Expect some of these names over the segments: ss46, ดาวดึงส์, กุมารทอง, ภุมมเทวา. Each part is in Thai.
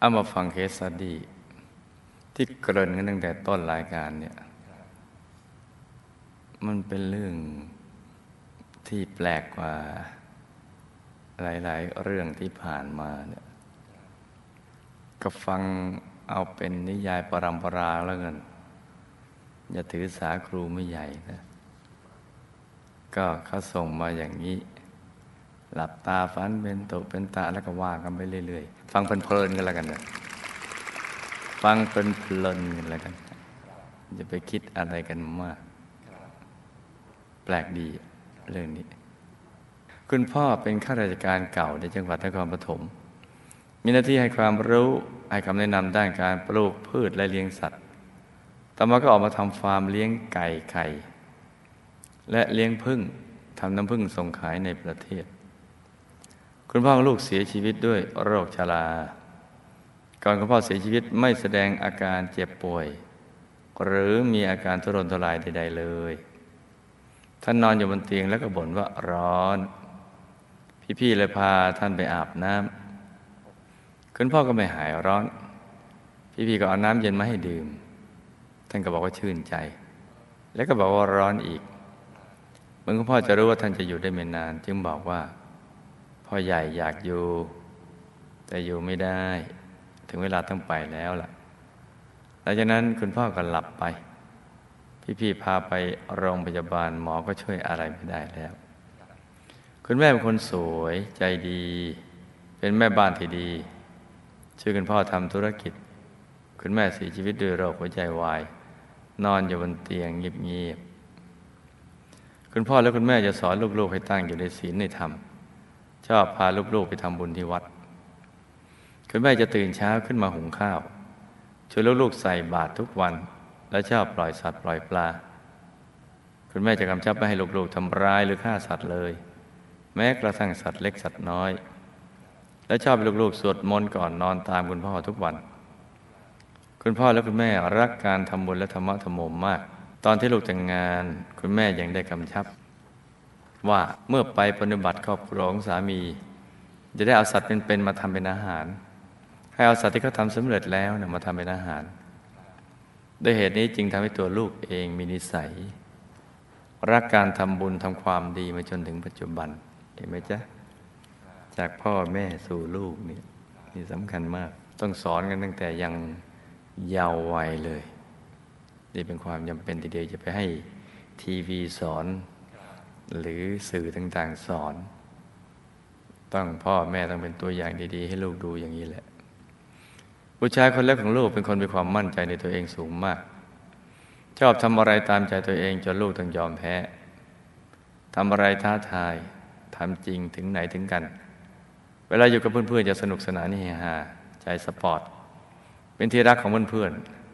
เอามาฟังเคสสตั๊ดดี้ที่เกริ่นกันตั้งแต่ต้นรายการเนี่ยมันเป็นเรื่องที่แปลกกว่าหลายๆเรื่องที่ผ่านมาเนี่ยก็ฟังเอาเป็นนิยายปรัมปราแล้วกันอย่าถือสาครูไม่ใหญ่นะก็เขาส่งมาอย่างนี้หลับตาฝันเป็นตุเป็นตาแล้วก็ว่ากันไปเรื่อยๆฟังเพลินๆกันแล้วกันนะฟังเพลินๆกันแล้วกันอย่าไปคิดอะไรกันมากแปลกดีเรื่องนี้คุณพ่อเป็นข้าราชการเก่าในจังหวัดนครปฐมมีหน้าที่ให้ความรู้ให้คำแนะนำด้านการปลูกพืชและเลี้ยงสัตว์ต่อมาก็ออกมาทำฟาร์มเลี้ยงไก่ไข่และเลี้ยงผึ้งทำน้ำผึ้งส่งขายในประเทศคุณพ่อของลูกเสียชีวิตด้วยโรคชราก่อนคุณพ่อเสียชีวิตไม่แสดงอาการเจ็บป่วยหรือมีอาการทุรนทุรายใดๆเลยท่านนอนอยู่บนเตียงแล้วก็บ่นว่าร้อนพี่ๆเลยพาท่านไปอาบน้ำคุณพ่อก็ไม่หายร้อนพี่ๆก็เอาน้ำเย็นมาให้ดื่มท่านก็บอกว่าชื่นใจแล้วก็บอกว่าร้อนอีกเมื่อคุณพ่อจะรู้ว่าท่านจะอยู่ได้ไม่นานจึงบอกว่าพ่อใหญ่อยากอยู่แต่อยู่ไม่ได้ถึงเวลาต้องไปแล้วล่ะหลังจากนั้นคุณพ่อก็หลับไปพี่ๆพาไปโรงพยาบาลหมอก็ช่วยอะไรไม่ได้แล้วคุณแม่เป็นคนสวยใจดีเป็นแม่บ้านที่ดีช่วยคุณพ่อทำธุรกิจคุณแม่เสียชีวิตด้วยโรคหัวใจวายนอนอยู่บนเตียงเงียบๆคุณพ่อและคุณแม่จะสอนลูกๆให้ตั้งอยู่ในศีลในธรรมชอบพาลูกๆไปทำบุญที่วัดคุณแม่จะตื่นเช้าขึ้นมาหุงข้าวชวนลูกๆใส่บาตรทุกวันและชอบปล่อยสัตว์ปล่อยปลาคุณแม่จะกำชับไม่ให้ลูกๆทำร้ายหรือฆ่าสัตว์เลยแม้กระทั่งสัตว์เล็กสัตว์น้อยและชอบให้ลูกๆสวดมนต์ก่อนนอนตามคุณพ่อทุกวันคุณพ่อและคุณแม่รักการทำบุญและธรรมะธรรมโมมากตอนที่ลูกแต่งงานคุณแม่ยังได้กำชับว่าเมื่อไปปฏิบัติครอบครัวของสามีจะได้เอาสัตว์เป็นๆมาทำเป็นอาหารให้เอาสัตว์ที่เขาทำสำเร็จแล้วเนี่ยมาทำเป็นอาหารด้วยเหตุนี้จึงทำให้ตัวลูกเองมีนิสัยรักการทำบุญทำความดีมาจนถึงปัจจุบันเห็นไหมจ๊ะจากพ่อแม่สู่ลูกนี่สำคัญมากต้องสอนกันตั้งแต่ยังเยาว์วัยเลยนี่เป็นความจำเป็นทีเดียวจะไปให้ทีวีสอนหรือสื่อต่างๆสอนต้องพ่อแม่ต้องเป็นตัวอย่างดีๆให้ลูกดูอย่างนี้แหละบุตรชายคนแรกของลูกเป็นคนมีความมั่นใจในตัวเองสูงมากชอบทำอะไรตามใจตัวเองจนลูกต้องยอมแพ้ทำอะไรท้าทายทำจริงถึงไหนถึงกันเวลาอยู่กับเพื่อนๆจะสนุกสนานเฮฮาใจสปอร์ตเป็นที่รักของเพื่อน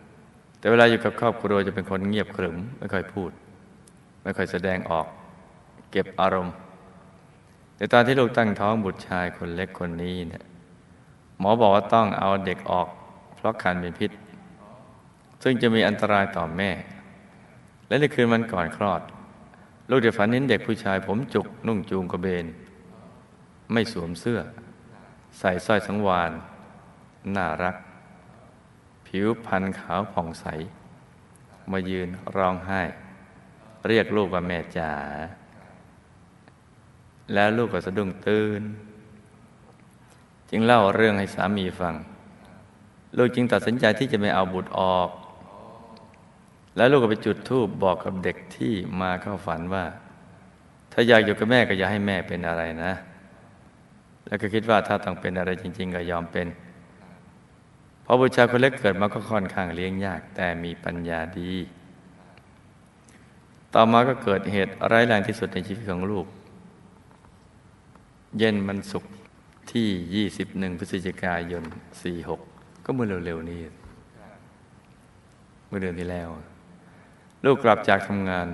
ๆแต่เวลาอยู่กับครอบครัวจะเป็นคนเงียบขรึมไม่ค่อยพูดไม่ค่อยแสดงออกเก็บอารมณ์แต่ตอนที่ลูกตั้งท้องบุตรชายคนเล็กคนนี้เนี่ยหมอบอกว่าต้องเอาเด็กออกเพราะคันเป็นพิษซึ่งจะมีอันตรายต่อแม่และในคืนวันก่อนคลอดลูกได้ฝันเห็นเด็กผู้ชายผมจุกนุ่งจูงกระเบนไม่สวมเสื้อใส่สร้อยสังวานน่ารักผิวพรรณขาวผ่องใสมายืนร้องไห้เรียกลูกว่าแม่จ๋าแล้วลูกก็สะดุ้งตื่นจึงเล่าเรื่องให้สามีฟังลูกจึงตัดสินใจที่จะไม่เอาบุตรออกแล้วลูกก็ไปจุดธูปบอกกับเด็กที่มาเข้าฝันว่าถ้าอยากอยู่กับแม่ก็อย่าให้แม่เป็นอะไรนะแล้วก็คิดว่าถ้าต้องเป็นอะไรจริงๆก็ยอมเป็นพอบุตรชายคนเล็กเกิดมาก็ค่อนข้างเลี้ยงยากแต่มีปัญญาดีต่อมาก็เกิดเหตุร้ายแรงที่สุดในชีวิตของลูกเย็นวันศุกร์ที่21พฤศจิกายน46ก็เมื่อเร็วๆนี้เมื่อเดือนที่แล้วลูกกลับจากทำงาน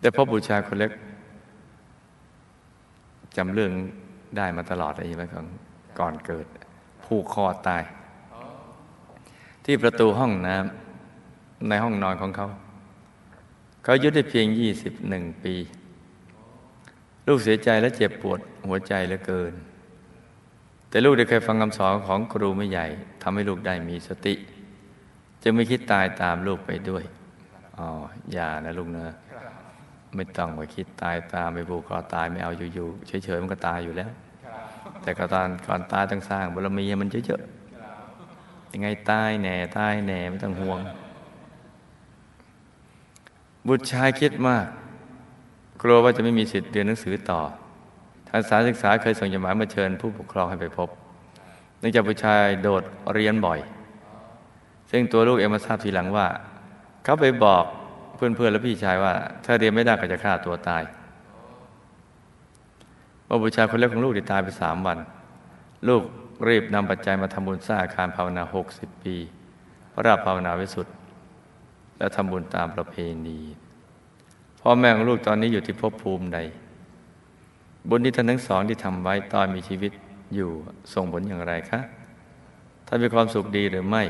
ได้พบบุตรชายคนเล็กจำเรื่องได้มาตลอดอะไรอย่างเงี้ยก่อนเกิดผูกคอตายที่ประตูห้องน้ำในห้องนอนของเขาอายุได้เพียง21ปีลูกเสียใจและเจ็บปวดหัวใจเหลือเกิน แต่ลูกได้เคยฟังคำสอนของครูไม่ใหญ่ทำให้ลูกได้มีสติจึงไม่คิดตายตามลูกไปด้วยอย่านะลูกนะไม่ต้องไปคิดตายตามไปผูกคอตายไม่เอาอยู่ๆเฉยๆมันก็ตายอยู่แล้วแต่ก่อนตายต้องสร้างบารมีให้มันเยอะๆยังไงตายแน่ไม่ต้องห่วงบุตรชายคิดมากกลัวว่าจะไม่มีสิทธิ์เรียนหนังสือต่อทางสถานศึกษาเคยส่งจดหมายมาเชิญผู้ปกครองให้ไปพบเนื่องจากบุตรชายโดดเรียนบ่อยซึ่งตัวลูกเองมาทราบทีหลังว่าเขาไปบอกเพื่อนๆและพี่ชายว่าถ้าเรียนไม่ได้ก็จะฆ่าตัวตายเมื่อบุตรชายคนเล็กของลูกตายไป3 วันลูกรีบนำปัจจัยมาทำบุญสร้างอาคารภาวนา60 ปีพระราชภาวนาวิสุทธิ์และทำบุญตามประเพณีพ่อแม่ของลูกตอนนี้อยู่ที่ภพภูมิใดบุญที่ท่านทั้งสองที่ทำไว้ตอนมีชีวิตอยู่ส่งผลอย่างไรคะท่านมีความสุขดีหรือไม่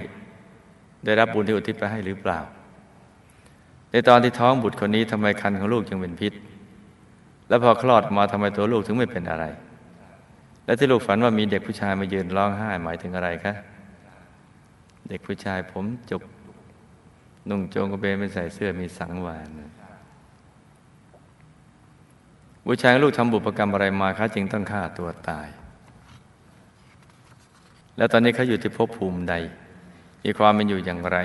ได้รับบุญที่อุทิศไปให้หรือเปล่าในตอนที่ท้องบุตรคนนี้ทำไมครรภ์ของลูกจึงเป็นพิษและพอคลอดมาทำไมตัวลูกถึงไม่เป็นอะไรและที่ลูกฝันว่ามีเด็กผู้ชายมายืนร้องไห้หมายถึงอะไรคะเด็กผู้ชายผมจุกนุ่งโจงกระเบนไม่ใส่เสื้อมีสังวาลบุตรชายลูกทำบุพกรรมอะไรมาคะจึงต้องฆ่าตัวตายแล้วตอนนี้เขาอยู่ที่ภพภูมิใดมีความเป็นอยู่อย่างไร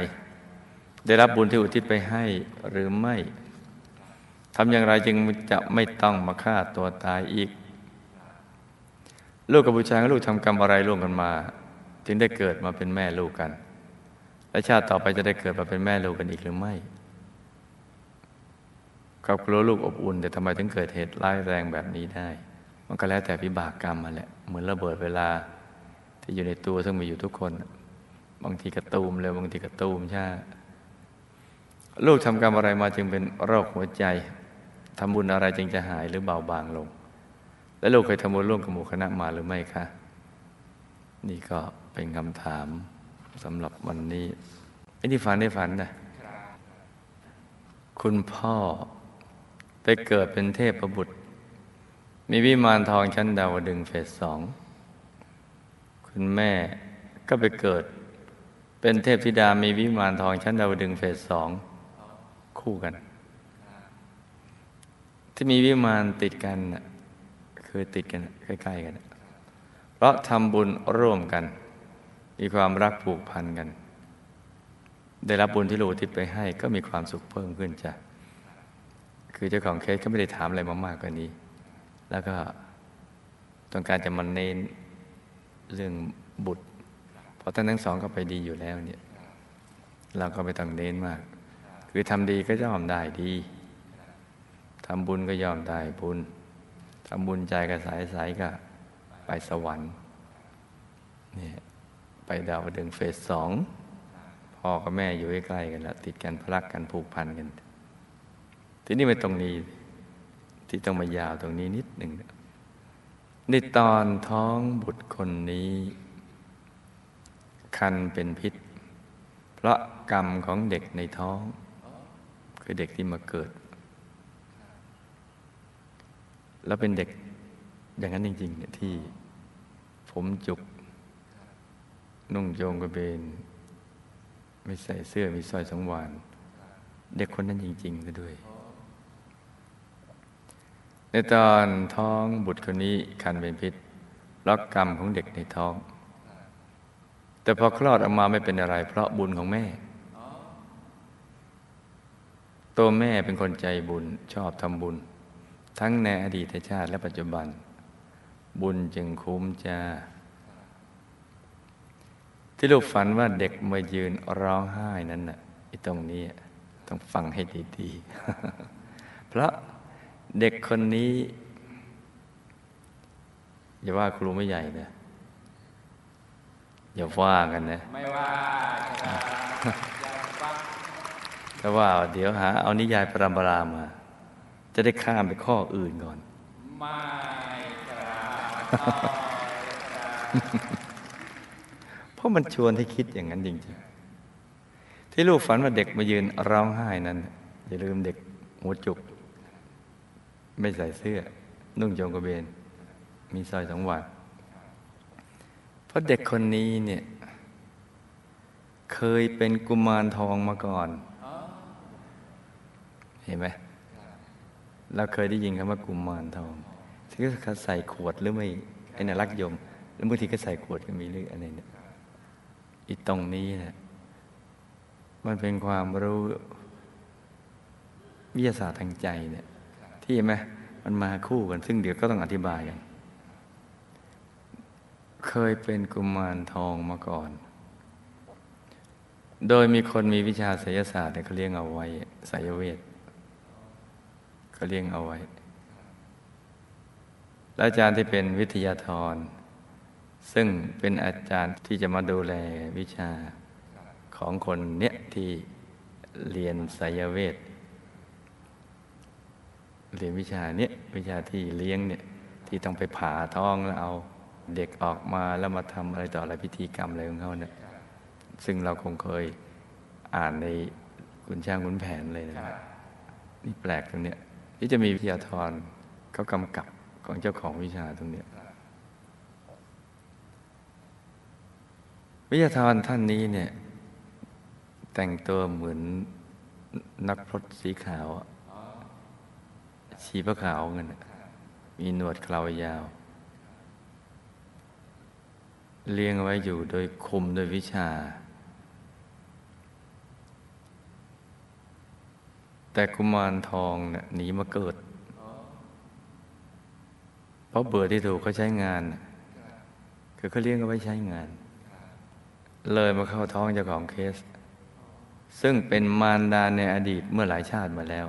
ได้รับบุญที่อุทิศไปให้หรือไม่ทำอย่างไรจึงจะไม่ต้องมาฆ่าตัวตายอีกลูกกับบุตรชายลูกทำกรรมอะไรร่วมกันมาจึงได้เกิดมาเป็นแม่ลูกกันและชาติต่อไปจะได้เกิดมาเป็นแม่ลูกกันอีกหรือไม่ครอบครัวลูกอบอุ่นแต่ทำไมถึงเกิดเหตุร้ายแรงแบบนี้ได้มันก็แล้วแต่วิบากกรรมมาแหละเหมือนระเบิดเวลาที่อยู่ในตัวซึ่งมีอยู่ทุกคนบางทีกระตูมเลยบางทีกระตูมใช่ลูกทำกรรมอะไรมาจึงเป็นโรคหัวใจทำบุญอะไรจึงจะหายหรือเบาบางลงและลูกเคยทำบุญร่วมกับหมู่คณะมาหรือไม่คะนี่ก็เป็นคำถามสำหรับวันนี้ไอ้ที่ฝันนะคุณพ่อไปเกิดเป็นเทพบุตรมีวิมานทองชั้นดาวดึงส์เฟส 2คุณแม่ก็ไปเกิดเป็นเทพธิดามีวิมานทองชั้นดาวดึงส์เฟส 2คู่กันที่มีวิมานติดกันคือติดกันใกล้ๆกันเพราะทำบุญร่วมกันมีความรักผูกพันกันได้รับบุญที่ลูกทิศไปให้ก็มีความสุขเพิ่มขึ้นจ้ะคือเจ้าของเคสก็ไม่ได้ถามอะไรมากกว่านี้แล้วก็ต้องการจะมาเน้นเรื่องบุตรเพราะท่านทั้งสองก็ไปดีอยู่แล้วเนี่ยเราก็ไม่ต้องเน้นมากคือทำดีก็ย่อมได้ดีทำบุญก็ย่อมได้บุญทำบุญใจก็สายๆก็ไปสวรรค์นี่ไปดาวดึงส์เฟส 2พ่อกับแม่อยู่ใกล้กันแล้วติดกันพลักกันผูกพันกันทีนี้ไม่ตรงนี้ที่ต้องมายาวตรงนี้นิดหนึ่งในตอนท้องบุตรคนนี้คันเป็นพิษเพราะกรรมของเด็กในท้องคือเด็กที่มาเกิดแล้วเป็นเด็กอย่างนั้นจริงๆเนี่ยที่ผมจุกนุ่งโจงกระเบนไม่ใส่เสื้อมีสร้อยสังวาลเด็กคนนั้นจริงๆก็ด้วยในตอนท้องบุตรคนนี้คันเป็นพิษรักกรรมของเด็กในท้องแต่พอคลอดออกมาไม่เป็นอะไรเพราะบุญของแม่ตัวแม่เป็นคนใจบุญชอบทำบุญทั้งในอดีตชาติและปัจจุบันบุญจึงคุ้มจ้าที่ลูกฝันว่าเด็กมายืนร้องไห้นั้นน่ะไอ้ตรงนี้ต้องฟังให้ดีๆเพราะเด็กคนนี้อย่าว่าครูไม่ใหญ่นะอย่าว่ากันนะไม่ว่าแต่ว่าเดี๋ยวหาเอานิยายปรัมปรามาจะได้ข้ามไปข้ออื่นก่อนไม่ครับเพราะมันชวนให้คิดอย่างนั้นจริงๆที่ลูกฝันว่าเด็กมายืนร้องไห้นั้นอย่าลืมเด็กหัวจุกไม่ใส่เสื้อนุ่งโจงกระเบนมีสร้อยสังวาล ราะเด็กคนนี้เนี่ยเคยเป็นกุมารทองมาก่อนเห็นไหมเราเคยได้ยินคำว่ากุมารทองที่เขาใส่ขวดหรือไม่ไอ้น่ารักยมแล้วบางทีก็ใส่ขวดก็มีหรืออะไรเนี่ยอีตรงนี้นะมันเป็นความรู้วิทยาศาสตร์ทางใจเนี่ยที่ไหมมันมาคู่กันซึ่งเดี๋ยวก็ต้องอธิบายกันเคยเป็นกุมารทองมาก่อนโดยมีคนมีวิชาไสยศาสตร์เนี่ยเขาเลี้ยงเอาไว้ไสยเวทเขาเลี้ยงเอาไว้แล้วอาจารย์ที่เป็นวิทยาธรซึ่งเป็นอาจารย์ที่จะมาดูแลวิชาของคนเนี้ยที่เรียนไสยเวทเรียนวิชาเนี้ยวิชาที่เลี้ยงเนี่ยที่ต้องไปผ่าท้องแล้วเอาเด็กออกมาแล้วมาทำอะไรต่ออะไรพิธีกรรมอะไรของเขาเนี่ยซึ่งเราคงเคยอ่านในขุนช้างขุนแผนเลยนะนี่แปลกตรงเนี้ยที่จะมีวิทยาธรเขากำกับของเจ้าของวิชาตรงเนี้ยวิทยาธรท่านนี้เนี่ยแต่งตัวเหมือนนักพรตสีขาวชีพขาวเงี้ยมีหนวดเครายาวเลี้ยงไว้อยู่โดยคุมโดยวิชาแต่กุมารทองเนี่ยหนีมาเกิดเพราะเบื่อที่ถูกเขาใช้งานคือเขาเลี้ยงเอาไว้ใช้งานเลยมาเข้าท้องเจ้าของเคสซึ่งเป็นมารดาในอดีตเมื่อหลายชาติมาแล้ว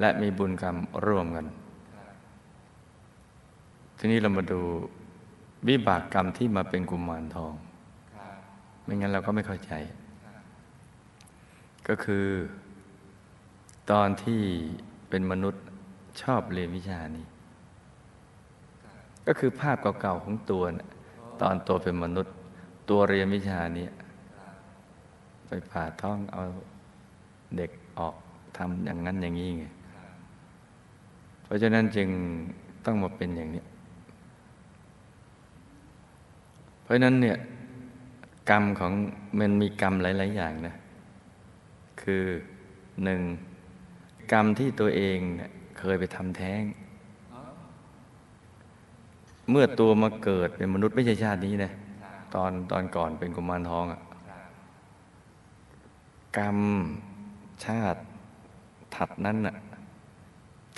และมีบุญกรรมร่วมกันทีนี้เรามาดูวิบากกรรมที่มาเป็นกุมารทองไม่งั้นเราก็ไม่เข้าใจก็คือตอนที่เป็นมนุษย์ชอบเรียนวิชานี้ก็คือภาพเก่าๆของตัวนะตอนตัวเป็นมนุษย์ตัวเรียนวิชานี้ไปผ่าท้องเอาเด็กออกทำอย่างนั้นอย่างนี้ไงเพราะฉะนั้นจึงต้องมาเป็นอย่างนี้เพราะนั้นเนี่ยกรรมของมันมีกรรมหลายๆอย่างนะคือหนึ่งกรรมที่ตัวเองเนี่ยเคยไปทำแท้งเมื่อตัวมาเกิดเป็นมนุษย์ไม่ใช่ชาตินี้นะตอนก่อนเป็นกุมารทองอ่ะกรรมชาติถัดนั้นน่ะ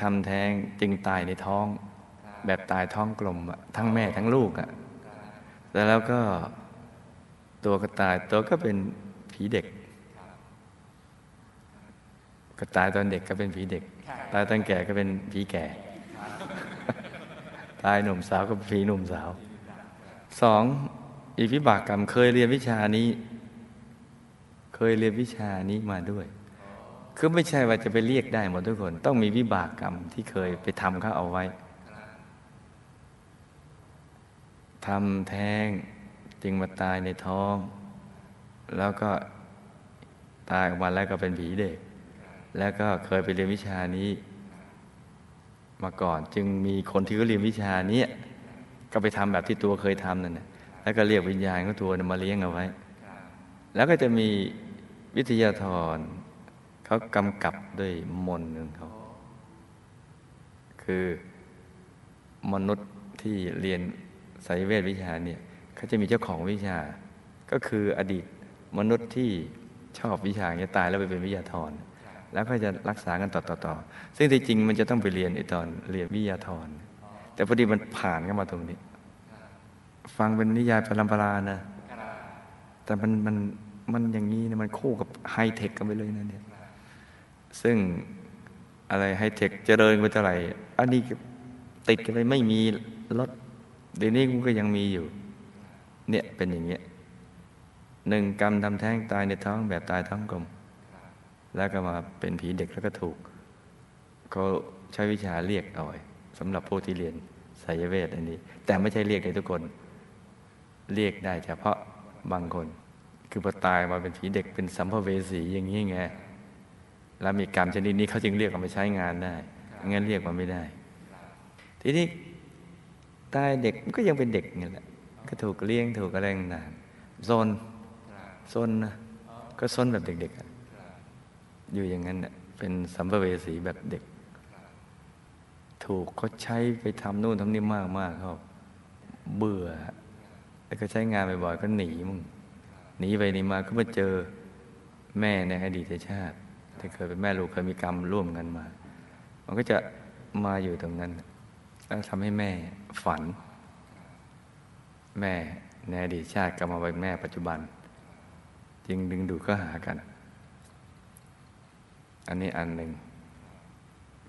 ทำแท้งจึงตายในท้องแบบตายท้องกลมอ่ะทั้งแม่ทั้งลูกอ่ะแล้วก็ตัวก็ตายตัวก็เป็นผีเด็กก็ตายตอนเด็กก็เป็นผีเด็กตายตอนแก่ก็เป็นผีแก่ตายหนุ่มสาวก็ผีหนุ่มสาวสองอีกวิบากกรรมเคยเรียนวิชานี้มาด้วยคือไม่ใช่ว่าจะไปเรียกได้หมดทุกคนต้องมีวิบากกรรมที่เคยไปทำเขาเอาไว้ทำแท้งจึงมาตายในท้องแล้วก็ตายออกมาแล้วก็เป็นผีเด็กแล้วก็เคยไปเรียนวิชานี้มาก่อนจึงมีคนที่เขาเรียนวิชานี้ก็ไปทำแบบที่ตัวเคยทำนั่นน่ะแล้วก็เรียกวิญญาณของตัวมาเลี้ยงเอาไว้แล้วก็จะมีวิทยาธรเขากำกับด้วยมนต์ของเขาคือมนุษย์ที่เรียนไสยเวทวิชาเนี่ยเขาจะมีเจ้าของวิชาก็คืออดีตมนุษย์ที่ชอบวิชาเนี่ยตายแล้วไปเป็นวิทยาธรแล้วก็จะรักษากันต่อๆซึ่งที่จริงมันจะต้องไปเรียนไอ้ตอนเรียนวิทยาธรแต่พอดีมันผ่านเข้ามาตรงนี้ฟังเป็นนิยายปรัมปรานะแต่มันอย่างนี้นะมันคู่กับไฮเทคกันไปเลยนะเนี่ยซึ่งอะไรไฮเทคเจริญกว่าเท่าไหร่อันนี้ติดกันไปไม่มีลดเดี๋ยวนี้กูก็ยังมีอยู่เนี่ยเป็นอย่างเงี้ยหนึ่งกรรมทำแท้งตายในท้องแบบตายท้องกลมแล้วก็มาเป็นผีเด็กแล้วก็ถูกเขาใช้วิชาเรียกเอาไว้สำหรับผู้ที่เรียนไสยเวทอันนี้แต่ไม่ใช่เรียกได้ทุกคนเรียกได้เฉพาะบางคนคือพอตายมาเป็นผีเด็กเป็นสัมภเวสีอย่างนี้ไงแล้วมีกรรมชนิดนี้เขาจึงเรียกเอาไปใช้งานได้งั้นเรียกมันไม่ได้ทีนี้ตายเด็กมันก็ยังเป็นเด็กอย่างนี้แหละ ก็ถูกเลี้ยงถูกอะไรต่างๆซนนะก็ซนแบบเด็กๆอยู่อย่างนั้นน่ะเป็นสัมภเวสีแบบเด็กถูกเขาใช้ไปทำนู่นทำนี่มากๆเขาเบื่อแล้วก็ใช้งานบ่อยๆก็หนีหนีไปหนีมาก็มาเจอแม่ในอดีตชาติที่เคยเป็นแม่ลูกเคยมีกรรมร่วมกันมามันก็จะมาอยู่ตรงนั้นแล้วทำให้แม่ฝันแม่ในอดีตชาติกลับมาเป็นแม่ปัจจุบันจึงดึงดูดเข้าหากันอันนี้อันหนึ่ง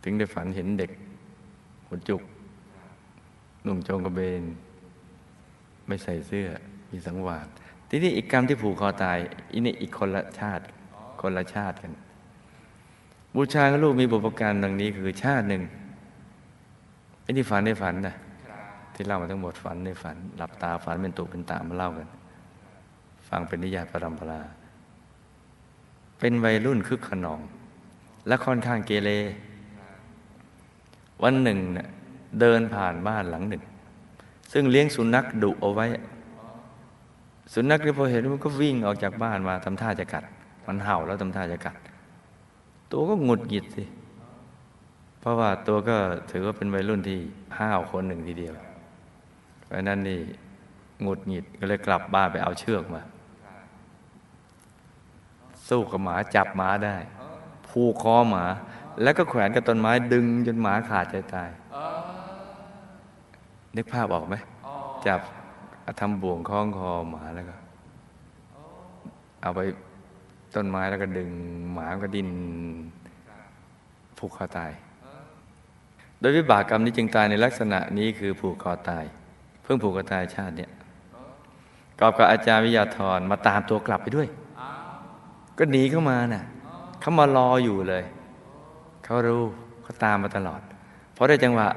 ถึงได้ฝันเห็นเด็กหัวจุกนุ่งโจงกระเบนไม่ใส่เสื้อมีสังวาสทีนี้อีกกรรมที่ผูกคอตายอีนี่อีกคนละชาติกันบูชากับลูกมีบุพการดังนี้คือชาติหนึ่งไอ้ที่ฝันในฝันนะที่เล่ามาทั้งหมดฝันในฝันหลับตาฝันเป็นตุเป็นตามาเล่ากันฟังเป็นนิยายปรัมปราเป็นวัยรุ่นคึกขนองและค่อนข้างเกเรวันหนึ่งเนี่ยเดินผ่านบ้านหลังหนึ่งซึ่งเลี้ยงสุนัขดุเอาไว้สุนัขที่พอเห็นมันก็วิ่งออกจากบ้านมาทำท่าจะกัดมันเห่าแล้วทำท่าจะกัดตัวก็หงุดหงิดสิเพราะว่าตัวก็ถือว่าเป็นวัยรุ่นที่ห้าวคนหนึ่งทีเดียวเพราะนั้นนี่หงุดหงิดก็เลยกลับบ้านไปเอาเชือกมาสู้กับหมาจับหมาได้ผูกคอหมาแล้วก็แขวนกับต้นไม้ดึงจนหมาขาดใจตายนึกภาพออกไหมจับทำบ่วงคล้องคอหมาแล้วก็เอาไปต้นไม้แล้วก็ดึงหมาก็ดิ้นผูกคอตายโดยวิบากกรรมนี้จึงตายในลักษณะนี้คือผูกคอตายเพิ่งผูกคอตายชาติเนี่ยกอบกับอาจารย์วิทยาธรมาตามตัวกลับไปด้วยก็หนีเข้ามาน่ะเขามารออยู่เลยเขารู้เขาตามมาตลอดเพราะได้จังหวะ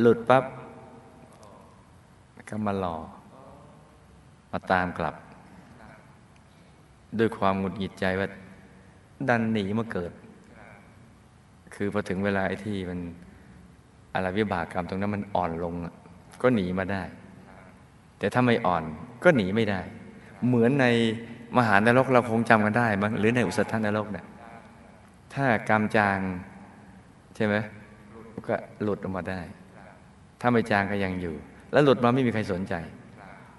หลุดปั๊บก็มารอมาตามกลับด้วยความหงุดหงิดใจว่าดันหนีมาเกิดคือพอถึงเวลาไอ้ที่มันอะไรวิบากกรรมตรงนั้นมันอ่อนลงก็หนีมาได้แต่ถ้าไม่อ่อนก็หนีไม่ได้เหมือนในมหานรกเราคงจำกันได้มั้งหรือในอุสทนรกเนี่ยถ้ากรรมจางใช่ไหมก็หลุดออกมาได้ถ้าไม่จางก็ยังอยู่แล้วหลุดมาไม่มีใครสนใจ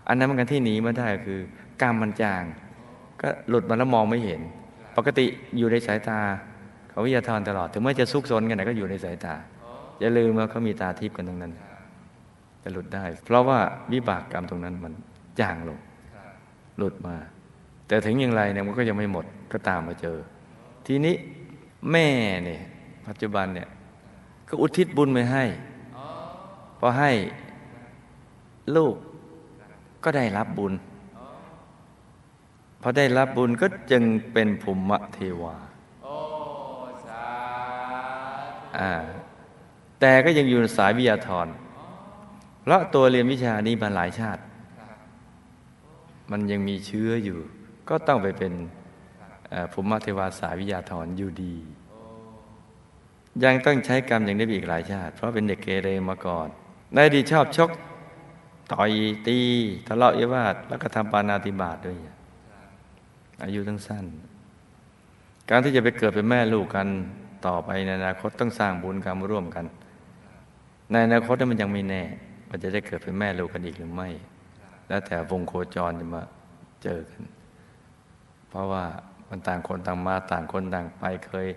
อันนั้นมันกันที่หนีมาได้คือกรรมมันจางก็หลุดมาแล้วมองไม่เห็นปกติอยู่ในสายตาเขาวิทยาธรตลอดถึงแม้จะซุกซนกันแต่ก็อยู่ในสายตาอย่าลืมว่าเขามีตาทิพย์กันตรงนั้นจะหลุดได้เพราะว่าวิบากกรรมตรงนั้นมันจางลงหลุดมาแต่ถึงอย่างไรเนี่ยมันก็ยังไม่หมดก็ตามมาเจอทีนี้แม่เนี่ยปัจจุบันเนี่ยก็อุทิศบุญไปให้พอให้ลูกก็ได้รับบุญพอได้รับบุญก็จึงเป็นภูมิเทวาแต่ก็ยังอยู่ในสายวิทยาธรเพราะตัวเรียนวิชานี้มาหลายชาติมันยังมีเชื้ออยู่ก็ต้องไปเป็นภูมิเทวาสายวิทยาธรอยู่ดียังต้องใช้กรรมอย่างนี้อีกหลายชาติเพราะเป็นเด็กเกเรมาก่อนในอดีตชอบชกต่อยตีทะเลาะวิวาทแล้วก็ทำปาณาติบาตด้วยอายุทั้งสั้นการที่จะไปเกิดเป็นแม่ลูกกันต่อไปในอนาคตต้องสร้างบุญกรรมร่วมกันในอนาคตมันยังไม่แน่มันจะได้เกิดเป็นแม่ลูกกันอีกหรือไม่แล้วแต่วงโคจรจะมาเจอกันเพราะว่ามันต่างคนต่างมาต่างคนต่างไปเคย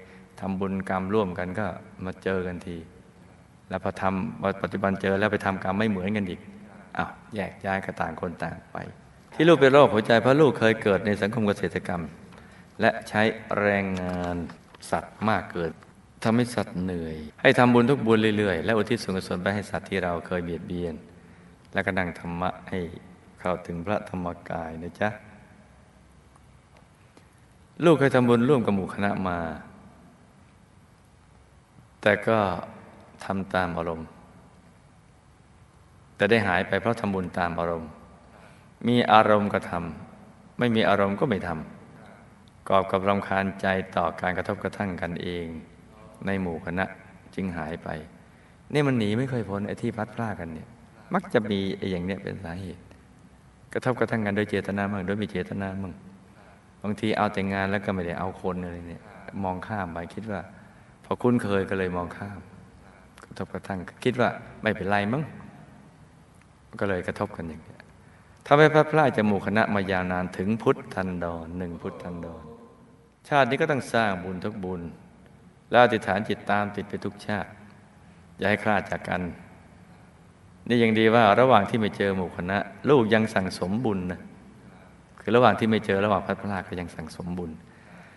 ทำบุญกรรมร่วมกันก็มาเจอกันทีแล้วพอทำปัจจุบันเจอแล้วไปทำกรรมไม่เหมือนกันอีกอ้าวแยกย้ายก็ต่างคนต่างไปที่ลูกเป็นโรคหัวใจเพราะลูกเคยเกิดในสังคมเกษตรกรรมและใช้แรงงานสัตว์มากเกินทำให้สัตว์เหนื่อยให้ทำบุญทุกบุญเรื่อยๆและอุทิศส่วนกุศลไปให้สัตว์ที่เราเคยเบียดเบียนและก็นั่งธรรมะให้เข้าถึงพระธรรมกายนะจ๊ะลูกเคยทำบุญร่วมกับหมู่คณะมาแต่ก็ทำตามอารมณ์แต่ได้หายไปเพราะทำบุญตามอารมณ์มีอารมณ์ก็ทำไม่มีอารมณ์ก็ไม่ทำกอบกับรำคาญใจต่อการกระทบกระทั่งกันเองในหมู่คณะจึงหายไปนี่มันหนีไม่เคยพ้นไอ้ที่พัดพลาดกันเนี่ยมักจะมีไอ้อย่างเนี้ยเป็นสาเหตุ กระทบกระทั่งกันโดยเจตนามั่งโดยไม่เจตนามั่งบางทีเอาแต่งานแล้วก็ไม่ได้เอาคนอะไรเนี่ยมองข้ามไปคิดว่าพอคุ้นเคยก็เลยมองข้ามกระทบกระทั่งคิดว่าไม่เป็นไรมั้งก็เลยกระทบกันอย่างนี้ทำให้พระพลาดจมูกคณะมายาวนานถึงพุทธันดร1 พุทธันดรชาตินี้ก็ต้องสร้างบุญทุกบุญแล้วอธิษฐานจิตตามติดไปทุกชาติอย่าให้คลาดจากกันนี่ยังดีว่าระหว่างที่ไม่เจอหมู่คณะลูกยังสั่งสมบุญนะคือระหว่างที่ไม่เจอระหว่างพัดพลาดก็ยังสั่งสมบุญ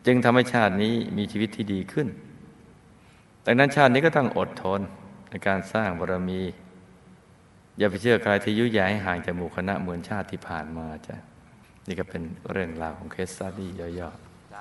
จึงทำให้ชาตินี้มีชีวิตที่ดีขึ้นดังนั้นชาตินี้ก็ต้องอดทนในการสร้างบารมีอย่าไปเชื่อใครที่ยุยงให้ห่างจากหมู่คณะเหมือนชาติที่ผ่านมาจ้ะนี่ก็เป็นเรื่องราวของเคสสตั๊ดดี้ย่อๆ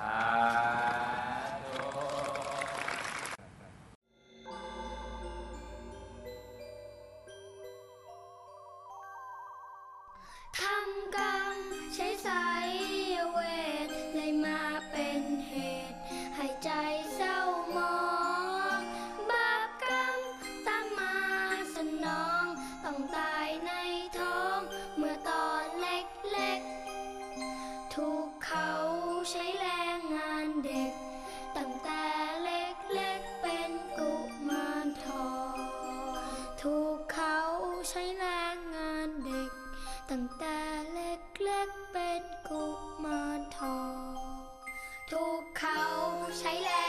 ตั้งแต่เล็กๆเป็นกุมารทองถูกเขาใช้แรง